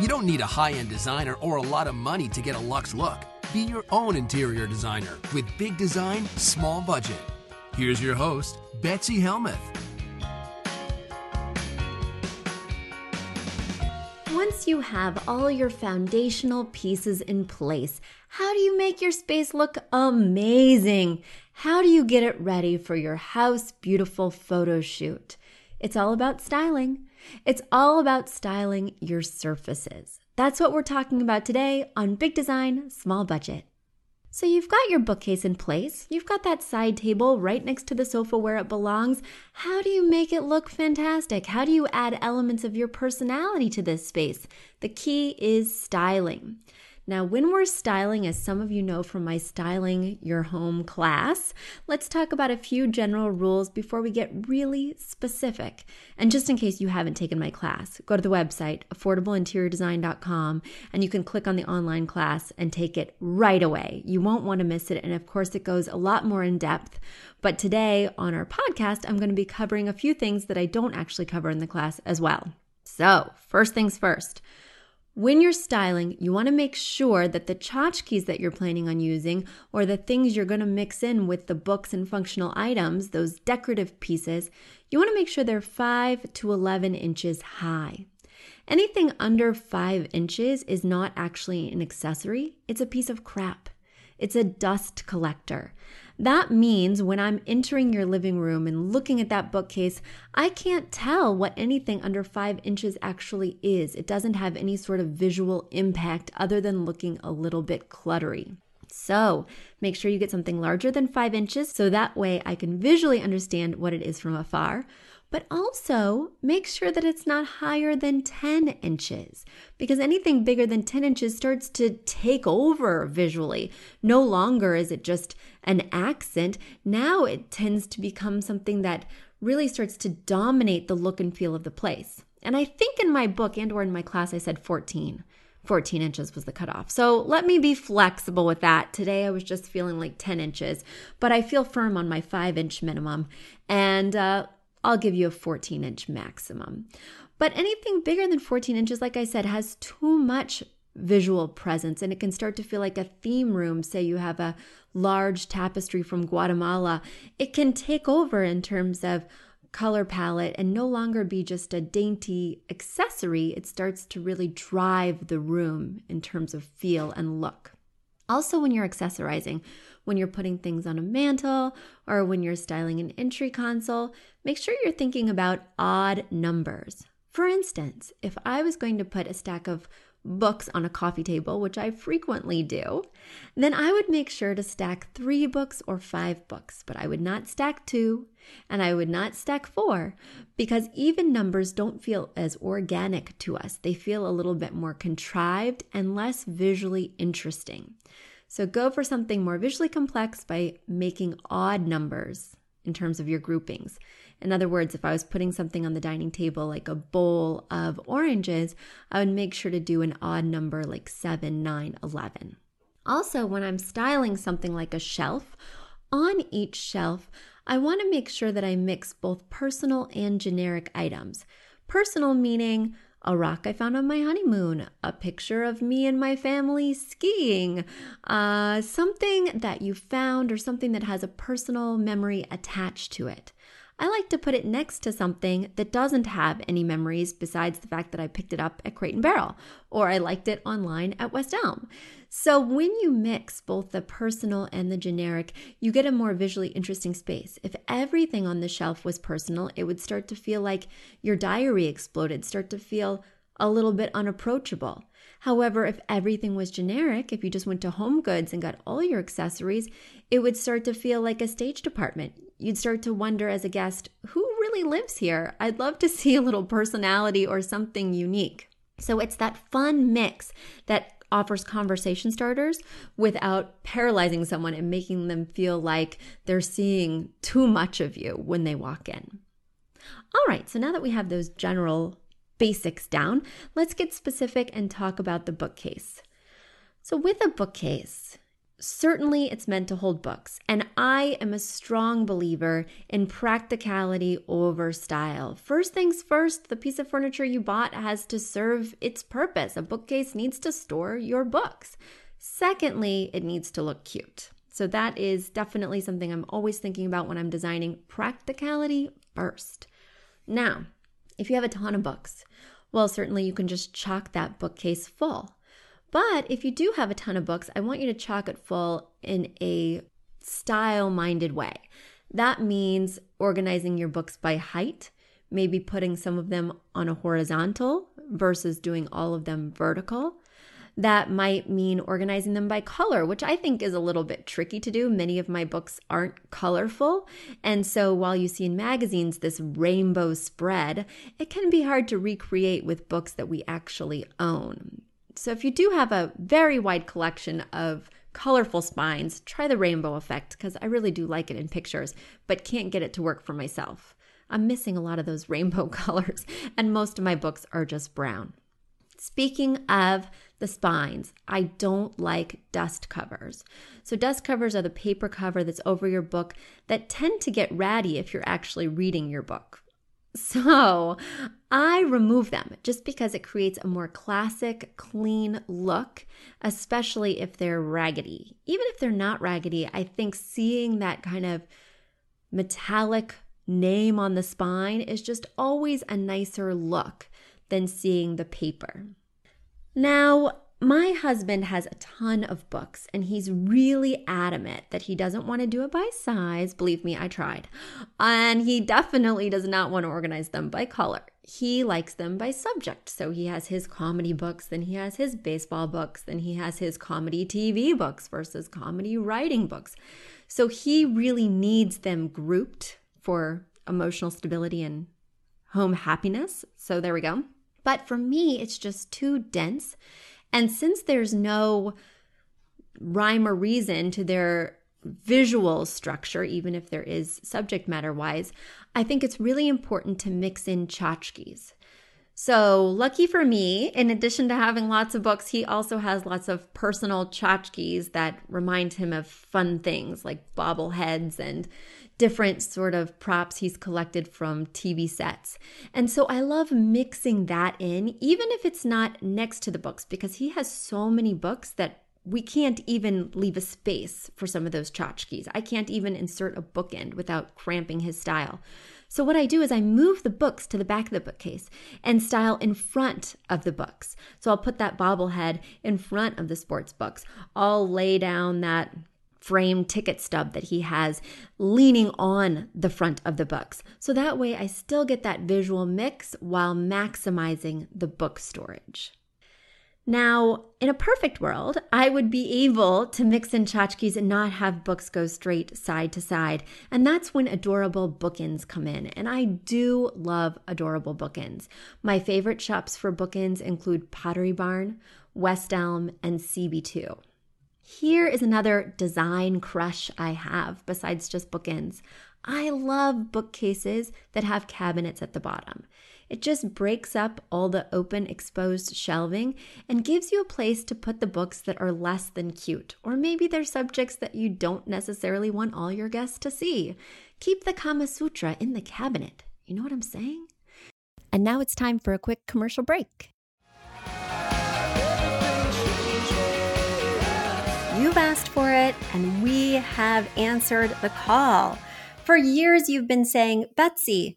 You don't need a high-end designer or a lot of money to get a luxe look. Be your own interior designer with Big Design, Small Budget. Here's your host, Betsy Helmuth. Once you have all your foundational pieces in place, how do you make your space look amazing? How do you get it ready for your house beautiful photo shoot? It's all about styling. It's all about styling your surfaces. That's what we're talking about today on Big Design, Small Budget. So you've got your bookcase in place. You've got that side table right next to the sofa where it belongs. How do you make it look fantastic? How do you add elements of your personality to this space? The key is styling. Now, when we're styling, as some of you know from my Styling Your Home class, let's talk about a few general rules before we get really specific. And just in case you haven't taken my class, go to the website, affordableinteriordesign.com, and you can click on the online class and take it right away. You won't want to miss it, and of course, it goes a lot more in depth. But today on our podcast, I'm going to be covering a few things that I don't actually cover in the class as well. So, first things first. When you're styling, you want to make sure that the tchotchkes that you're planning on using or the things you're going to mix in with the books and functional items, those decorative pieces, you want to make sure they're 5 to 11 inches high. Anything under 5 inches is not actually an accessory. It's a piece of crap. It's a dust collector. That means when I'm entering your living room and looking at that bookcase, I can't tell what anything under 5 inches actually is. It doesn't have any sort of visual impact other than looking a little bit cluttery. So make sure you get something larger than 5 inches so that way I can visually understand what it is from afar. But also make sure that it's not higher than 10 inches because anything bigger than 10 inches starts to take over visually. No longer is it just an accent. Now it tends to become something that really starts to dominate the look and feel of the place. And I think in my book and or in my class, I said 14. 14 inches was the cutoff. So let me be flexible with that. Today I was just feeling like 10 inches, but I feel firm on my 5-inch minimum. And I'll give you a 14-inch maximum. But anything bigger than 14 inches, like I said, has too much visual presence and it can start to feel like a theme room. Say you have a large tapestry from Guatemala. It can take over in terms of color palette and no longer be just a dainty accessory. It starts to really drive the room in terms of feel and look. Also, when you're accessorizing, when you're putting things on a mantle or when you're styling an entry console, make sure you're thinking about odd numbers. For instance, if I was going to put a stack of books on a coffee table, which I frequently do, then I would make sure to stack 3 books or 5 books, but I would not stack 2 and I would not stack 4 because even numbers don't feel as organic to us. They feel a little bit more contrived and less visually interesting. So go for something more visually complex by making odd numbers in terms of your groupings. In other words, if I was putting something on the dining table, like a bowl of oranges, I would make sure to do an odd number like 7, 9, 11. Also, when I'm styling something like a shelf, on each shelf, I want to make sure that I mix both personal and generic items. Personal meaning a rock I found on my honeymoon, a picture of me and my family skiing, something that you found or something that has a personal memory attached to it. I like to put it next to something that doesn't have any memories besides the fact that I picked it up at Crate & Barrel or I liked it online at West Elm. So when you mix both the personal and the generic, you get a more visually interesting space. If everything on the shelf was personal, it would start to feel like your diary exploded, start to feel a little bit unapproachable. However, if everything was generic, if you just went to Home Goods and got all your accessories, it would start to feel like a stage department. You'd start to wonder as a guest, who really lives here? I'd love to see a little personality or something unique. So it's that fun mix that offers conversation starters without paralyzing someone and making them feel like they're seeing too much of you when they walk in. All right, so now that we have those general basics down, let's get specific and talk about the bookcase. So with a bookcase, certainly it's meant to hold books, and I am a strong believer in practicality over style. First things first, the piece of furniture you bought has to serve its purpose. A bookcase needs to store your books. Secondly, it needs to look cute. So that is definitely something I'm always thinking about when I'm designing, practicality first. Now, if you have a ton of books, well, certainly you can just chock that bookcase full. But if you do have a ton of books, I want you to chock it full in a style-minded way. That means organizing your books by height, maybe putting some of them on a horizontal versus doing all of them vertical. That might mean organizing them by color, which I think is a little bit tricky to do. Many of my books aren't colorful. And so while you see in magazines this rainbow spread, it can be hard to recreate with books that we actually own. So if you do have a very wide collection of colorful spines, try the rainbow effect because I really do like it in pictures, but can't get it to work for myself. I'm missing a lot of those rainbow colors, and most of my books are just brown. Speaking of the spines, I don't like dust covers. So dust covers are the paper cover that's over your book that tend to get ratty if you're actually reading your book. So I remove them just because it creates a more classic, clean look, especially if they're raggedy. Even if they're not raggedy, I think seeing that kind of metallic name on the spine is just always a nicer look than seeing the paper. Now, my husband has a ton of books, and he's really adamant that he doesn't want to do it by size. Believe me, I tried. And he definitely does not want to organize them by color. He likes them by subject. So he has his comedy books, then he has his baseball books, then he has his comedy TV books versus comedy writing books. So he really needs them grouped for emotional stability and home happiness. So there we go. But for me, it's just too dense. And since there's no rhyme or reason to their visual structure, even if there is subject matter-wise, I think it's really important to mix in tchotchkes. So lucky for me, in addition to having lots of books, he also has lots of personal tchotchkes that remind him of fun things like bobbleheads and different sort of props he's collected from TV sets. And so I love mixing that in, even if it's not next to the books, because he has so many books that we can't even leave a space for some of those tchotchkes. I can't even insert a bookend without cramping his style. So what I do is I move the books to the back of the bookcase and style in front of the books. So I'll put that bobblehead in front of the sports books. I'll lay down that frame ticket stub that he has leaning on the front of the books. So that way I still get that visual mix while maximizing the book storage. Now, in a perfect world, I would be able to mix in tchotchkes and not have books go straight side to side. And that's when adorable bookends come in. And I do love adorable bookends. My favorite shops for bookends include Pottery Barn, West Elm, and CB2. Here is another design crush I have besides just bookends. I love bookcases that have cabinets at the bottom. It just breaks up all the open, exposed shelving and gives you a place to put the books that are less than cute, or maybe they're subjects that you don't necessarily want all your guests to see. Keep the Kama Sutra in the cabinet. You know what I'm saying? And now it's time for a quick commercial break. You've asked for it, and we have answered the call. For years, you've been saying, Betsy,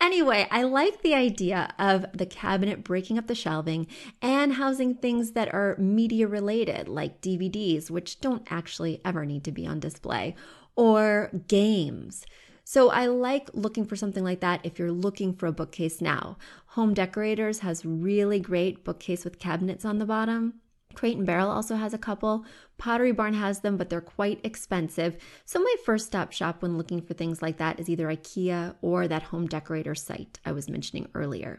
Anyway, I like the idea of the cabinet breaking up the shelving and housing things that are media related, like DVDs, which don't actually ever need to be on display, or games. So I like looking for something like that if you're looking for a bookcase now. Home Decorators has really great bookcase with cabinets on the bottom. Crate and Barrel also has a couple. Pottery Barn has them, but they're quite expensive. So my first stop shop when looking for things like that is either IKEA or that Home Decorator site I was mentioning earlier.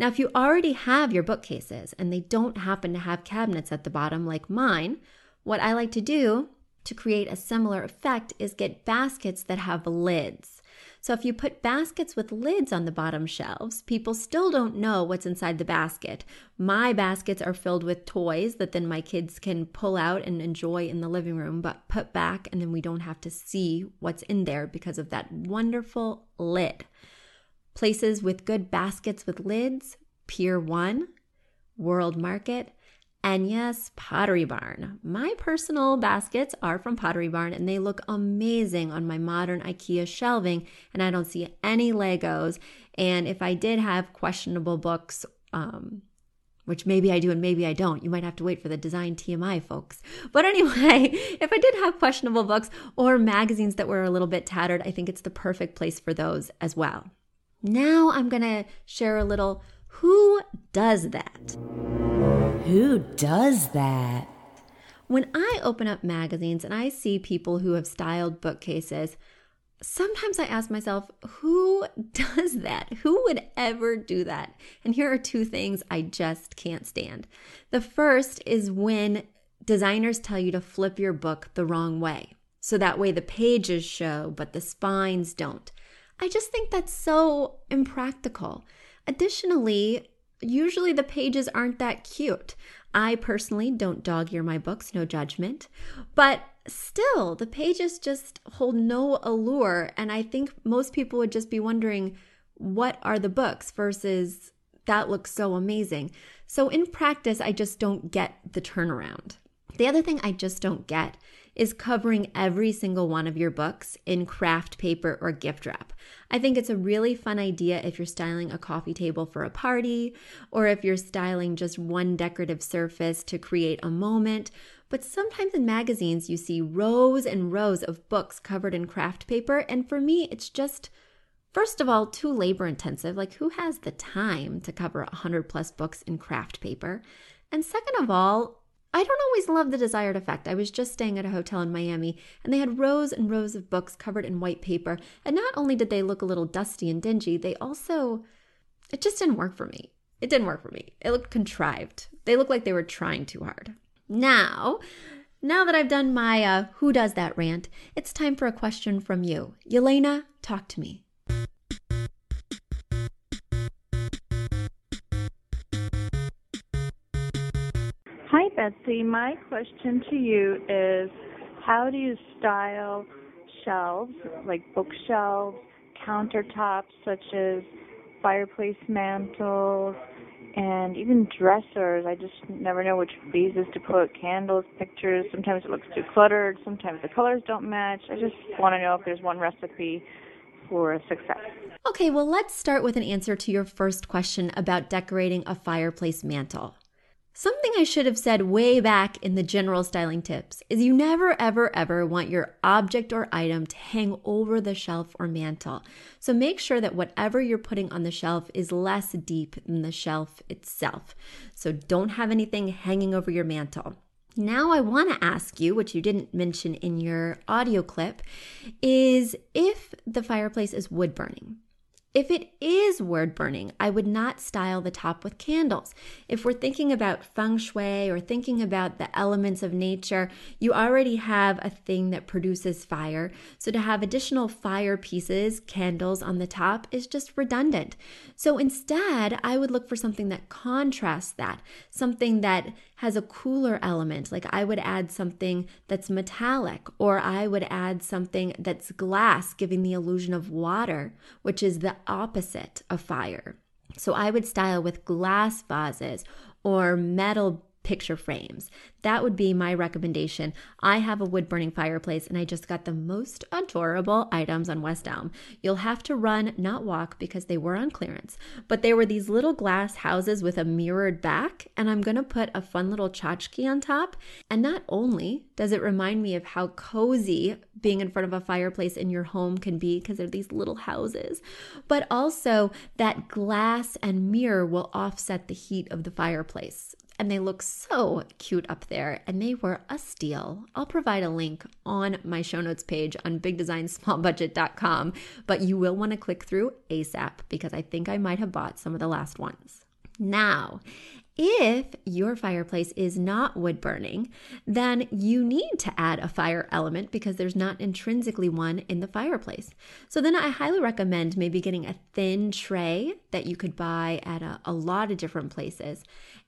Now, if you already have your bookcases and they don't happen to have cabinets at the bottom like mine, what I like to do to create a similar effect is get baskets that have lids. So if you put baskets with lids on the bottom shelves, people still don't know what's inside the basket. My baskets are filled with toys that then my kids can pull out and enjoy in the living room, but put back, and then we don't have to see what's in there because of that wonderful lid. Places with good baskets with lids: Pier 1, World Market, and yes, Pottery Barn. My personal baskets are from Pottery Barn, and they look amazing on my modern IKEA shelving, and I don't see any Legos. And if I did have questionable books, which maybe I do and maybe I don't, you might have to wait for the design TMI, folks. But anyway, if I did have questionable books or magazines that were a little bit tattered, I think it's the perfect place for those as well. Now I'm going to share a little who does that. Who does that? When I open up magazines and I see people who have styled bookcases, sometimes I ask myself, who does that? Who would ever do that? And here are two things I just can't stand. The first is when designers tell you to flip your book the wrong way. So that way the pages show, but the spines don't. I just think that's so impractical. Additionally, usually the pages aren't that cute. I personally don't dog-ear my books, no judgment, but still the pages just hold no allure, and I think most people would just be wondering, what are the books versus that looks so amazing. So in practice, I just don't get the turnaround. The other thing I just don't get is covering every single one of your books in craft paper or gift wrap. I think it's a really fun idea if you're styling a coffee table for a party, or if you're styling just one decorative surface to create a moment. But sometimes in magazines, you see rows and rows of books covered in craft paper. And for me, it's just, first of all, too labor intensive. Like, who has the time to cover 100 plus books in craft paper? And second of all, I don't always love the desired effect. I was just staying at a hotel in Miami, and they had rows and rows of books covered in white paper. And not only did they look a little dusty and dingy, they also, it just didn't work for me. It didn't work for me. It looked contrived. They looked like they were trying too hard. Now that I've done my who does that rant, it's time for a question from you. Yelena, talk to me. Betsy, my question to you is, how do you style shelves, like bookshelves, countertops such as fireplace mantles, and even dressers? I just never know which vases to put, candles, pictures. Sometimes it looks too cluttered. Sometimes the colors don't match. I just want to know if there's one recipe for success. Okay, well, let's start with an answer to your first question about decorating a fireplace mantle. Something I should have said way back in the general styling tips is you never, ever, ever want your object or item to hang over the shelf or mantle. So make sure that whatever you're putting on the shelf is less deep than the shelf itself. So don't have anything hanging over your mantle. Now I want to ask you, which you didn't mention in your audio clip, is if the fireplace is wood burning. If it is wood burning, I would not style the top with candles. If we're thinking about feng shui or thinking about the elements of nature, you already have a thing that produces fire. So to have additional fire pieces, candles on the top is just redundant. So instead, I would look for something that contrasts that, something that has a cooler element. Like I would add something that's metallic, or I would add something that's glass, giving the illusion of water, which is the opposite of fire. So I would style with glass vases or metal picture frames. That would be my recommendation. I have a wood-burning fireplace and I just got the most adorable items on West Elm. You'll have to run, not walk, because they were on clearance. But they were these little glass houses with a mirrored back, and I'm going to put a fun little tchotchke on top. And not only does it remind me of how cozy being in front of a fireplace in your home can be, because they're these little houses, but also that glass and mirror will offset the heat of the fireplace. And they look so cute up there, and they were a steal. I'll provide a link on my show notes page on bigdesignsmallbudget.com, but you will want to click through ASAP because I think I might have bought some of the last ones. Now, if your fireplace is not wood burning, then you need to add a fire element because there's not intrinsically one in the fireplace. So then I highly recommend maybe getting a thin tray that you could buy at a lot of different places,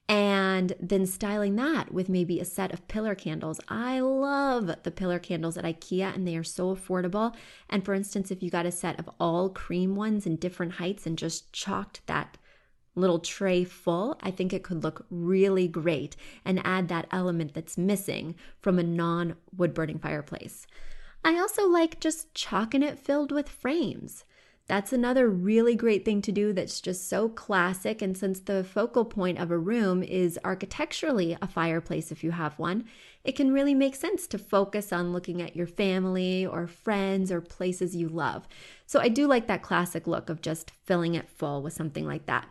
and then styling that with maybe a set of pillar candles. I love the pillar candles at IKEA, and they are so affordable. And for instance, if you got a set of all cream ones in different heights and just chalked that little tray full, I think it could look really great and add that element that's missing from a non-wood burning fireplace. I also like just chalking it filled with frames. That's another really great thing to do that's just so classic. And since the focal point of a room is architecturally a fireplace, if you have one, it can really make sense to focus on looking at your family or friends or places you love. So I do like that classic look of just filling it full with something like that.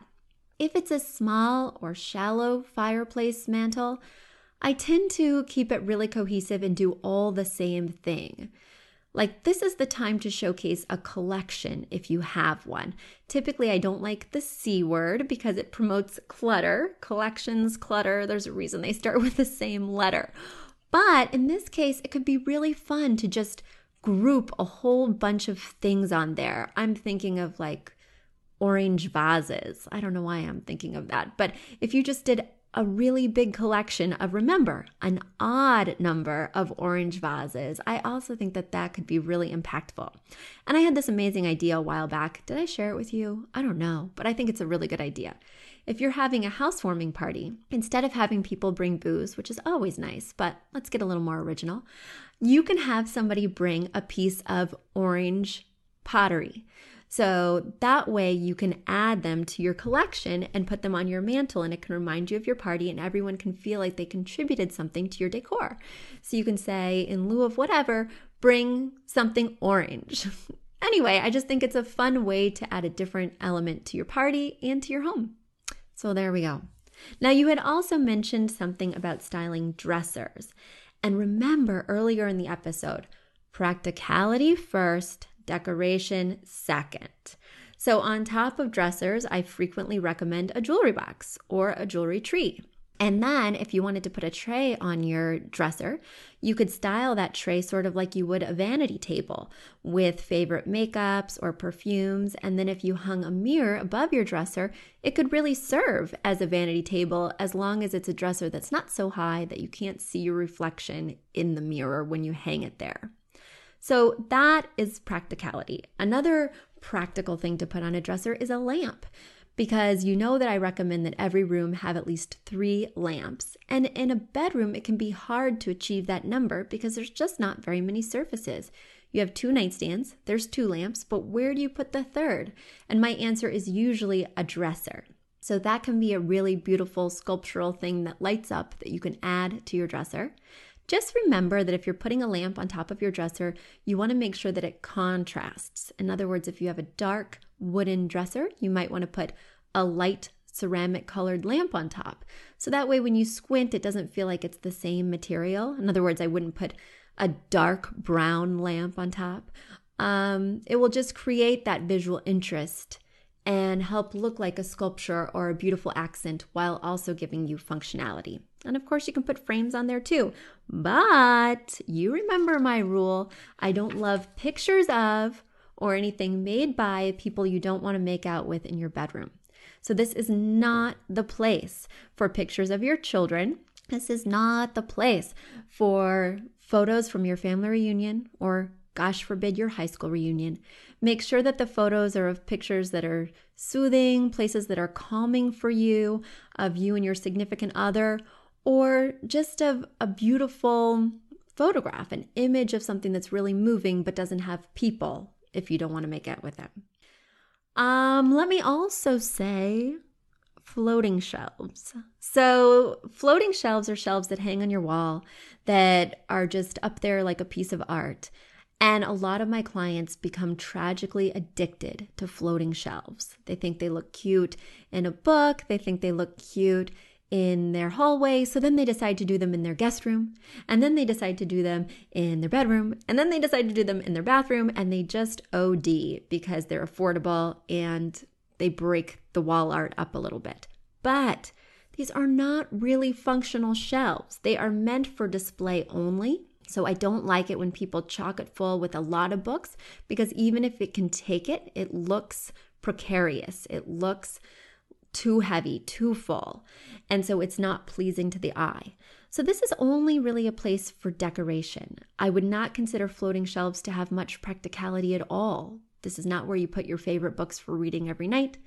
If it's a small or shallow fireplace mantle, I tend to keep it really cohesive and do all the same thing. Like, this is the time to showcase a collection if you have one. Typically, I don't like the C word because it promotes clutter. Collections, clutter, there's a reason they start with the same letter. But in this case, it could be really fun to just group a whole bunch of things on there. I'm thinking of like orange vases. I don't know why I'm thinking of that. But if you just did a really big collection of, remember, an odd number of orange vases. I also think that that could be really impactful. And I had this amazing idea a while back. Did I share it with you? I don't know, but I think it's a really good idea. If you're having a housewarming party, instead of having people bring booze, which is always nice, but let's get a little more original, you can have somebody bring a piece of orange pottery. So that way you can add them to your collection and put them on your mantle, and it can remind you of your party, and everyone can feel like they contributed something to your decor. So you can say, in lieu of whatever, bring something orange. Anyway, I just think it's a fun way to add a different element to your party and to your home. So there we go. Now, you had also mentioned something about styling dressers. And remember earlier in the episode, practicality first, decoration second. So on top of dressers, I frequently recommend a jewelry box or a jewelry tree. And then if you wanted to put a tray on your dresser, you could style that tray sort of like you would a vanity table with favorite makeups or perfumes. And then if you hung a mirror above your dresser, it could really serve as a vanity table as long as it's a dresser that's not so high that you can't see your reflection in the mirror when you hang it there. So that is practicality. Another practical thing to put on a dresser is a lamp, because you know that I recommend that every room have at least 3 lamps. And in a bedroom, it can be hard to achieve that number because there's just not very many surfaces. You have 2 nightstands, there's 2 lamps, but where do you put the third? And my answer is usually a dresser. So that can be a really beautiful sculptural thing that lights up that you can add to your dresser. Just remember that if you're putting a lamp on top of your dresser, you want to make sure that it contrasts. In other words, if you have a dark wooden dresser, you might want to put a light ceramic colored lamp on top. So that way when you squint, it doesn't feel like it's the same material. In other words, I wouldn't put a dark brown lamp on top. It will just create that visual interest and help look like a sculpture or a beautiful accent while also giving you functionality. And of course you can put frames on there too, but you remember my rule. I don't love pictures of or anything made by people you don't want to make out with in your bedroom. So this is not the place for pictures of your children. This is not the place for photos from your family reunion or, gosh forbid, your high school reunion. Make sure that the photos are of pictures that are soothing, places that are calming for you, of you and your significant other, or just of a beautiful photograph, an image of something that's really moving but doesn't have people if you don't want to make out with them. Let me also say floating shelves. So floating shelves are shelves that hang on your wall that are just up there like a piece of art. And a lot of my clients become tragically addicted to floating shelves. They think they look cute in a book. They think they look cute in their hallway. So then they decide to do them in their guest room. And then they decide to do them in their bedroom. And then they decide to do them in their bathroom. And they just OD because they're affordable and they break the wall art up a little bit. But these are not really functional shelves. They are meant for display only. So I don't like it when people chock it full with a lot of books, because even if it can take it, it looks precarious. It looks too heavy, too full. And so it's not pleasing to the eye. So this is only really a place for decoration. I would not consider floating shelves to have much practicality at all. This is not where you put your favorite books for reading every night.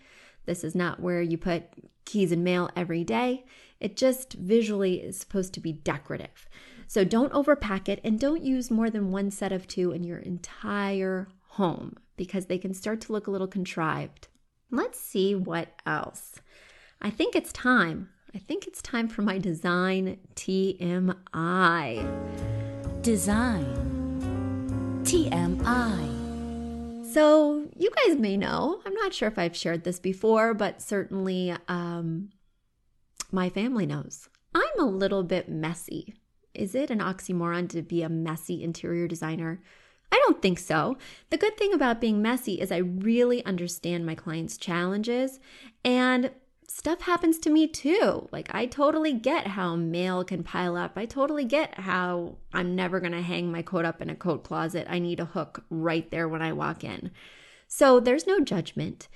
This is not where you put keys and mail every day. It just visually is supposed to be decorative. So don't overpack it and don't use more than 1 set of 2 in your entire home because they can start to look a little contrived. Let's see what else. I think it's time. I think it's time for my design TMI. Design TMI. So you guys may know, I'm not sure if I've shared this before, but certainly my family knows. I'm a little bit messy. Is it an oxymoron to be a messy interior designer? I don't think so. The good thing about being messy is I really understand my clients' challenges, and stuff happens to me too. Like, I totally get how mail can pile up. I totally get how I'm never going to hang my coat up in a coat closet. I need a hook right there when I walk in. So there's no judgment,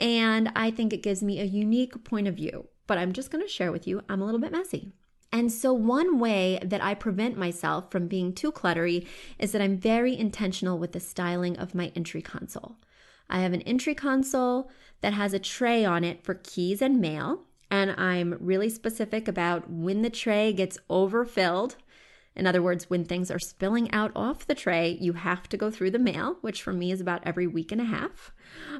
and I think it gives me a unique point of view. But I'm just going to share with you, I'm a little bit messy. And so one way that I prevent myself from being too cluttery is that I'm very intentional with the styling of my entry console. I have an entry console that has a tray on it for keys and mail, and I'm really specific about when the tray gets overfilled. In other words, when things are spilling out off the tray, you have to go through the mail, which for me is about every week and a half.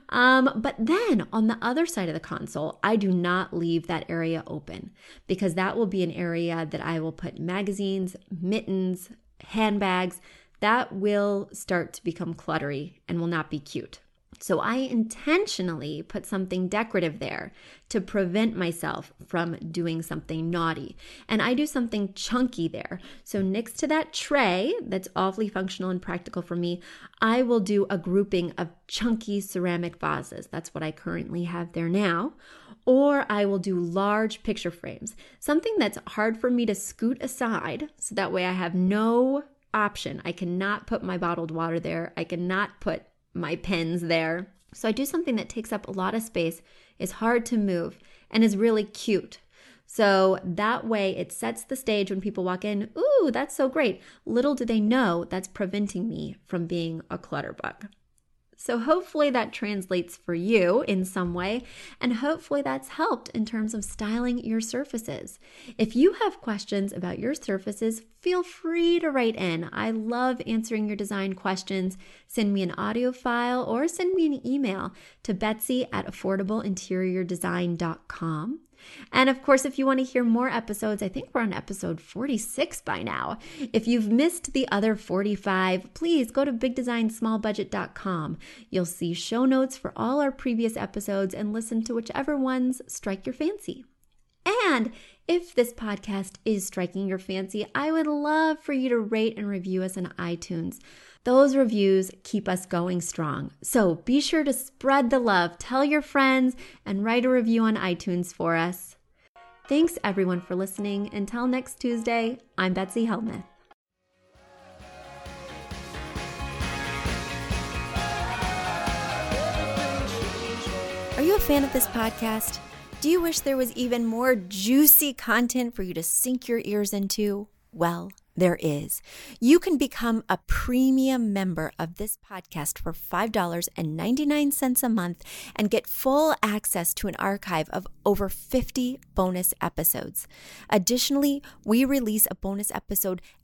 But then on the other side of the console, I do not leave that area open because that will be an area that I will put magazines, mittens, handbags. That will start to become cluttery and will not be cute. So I intentionally put something decorative there to prevent myself from doing something naughty. And I do something chunky there. So next to that tray that's awfully functional and practical for me, I will do a grouping of chunky ceramic vases. That's what I currently have there now. or I will do large picture frames, something that's hard for me to scoot aside so that way I have no option. I cannot put my bottled water there. I cannot put my pens there. So I do something that takes up a lot of space, is hard to move, and is really cute. So that way it sets the stage when people walk in, ooh, that's so great. Little do they know that's preventing me from being a clutterbug. So hopefully that translates for you in some way, and hopefully that's helped in terms of styling your surfaces. If you have questions about your surfaces, feel free to write in. I love answering your design questions. Send me an audio file or send me an email to betsy@affordableinteriordesign.com. And of course, if you want to hear more episodes, I think we're on episode 46 by now. If you've missed the other 45, please go to bigdesignsmallbudget.com. You'll see show notes for all our previous episodes and listen to whichever ones strike your fancy. And if this podcast is striking your fancy, I would love for you to rate and review us on iTunes. Those reviews keep us going strong. So be sure to spread the love, tell your friends, and write a review on iTunes for us. Thanks everyone for listening. Until next Tuesday, I'm Betsy Helmuth. Are you a fan of this podcast? Do you wish there was even more juicy content for you to sink your ears into? Well, there is. You can become a premium member of this podcast for $5.99 a month and get full access to an archive of over 50 bonus episodes. Additionally, we release a bonus episode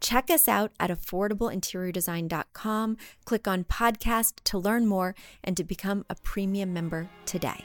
Check us out at affordableinteriordesign.com. Click on podcast to learn more and to become a premium member today.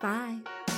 Bye.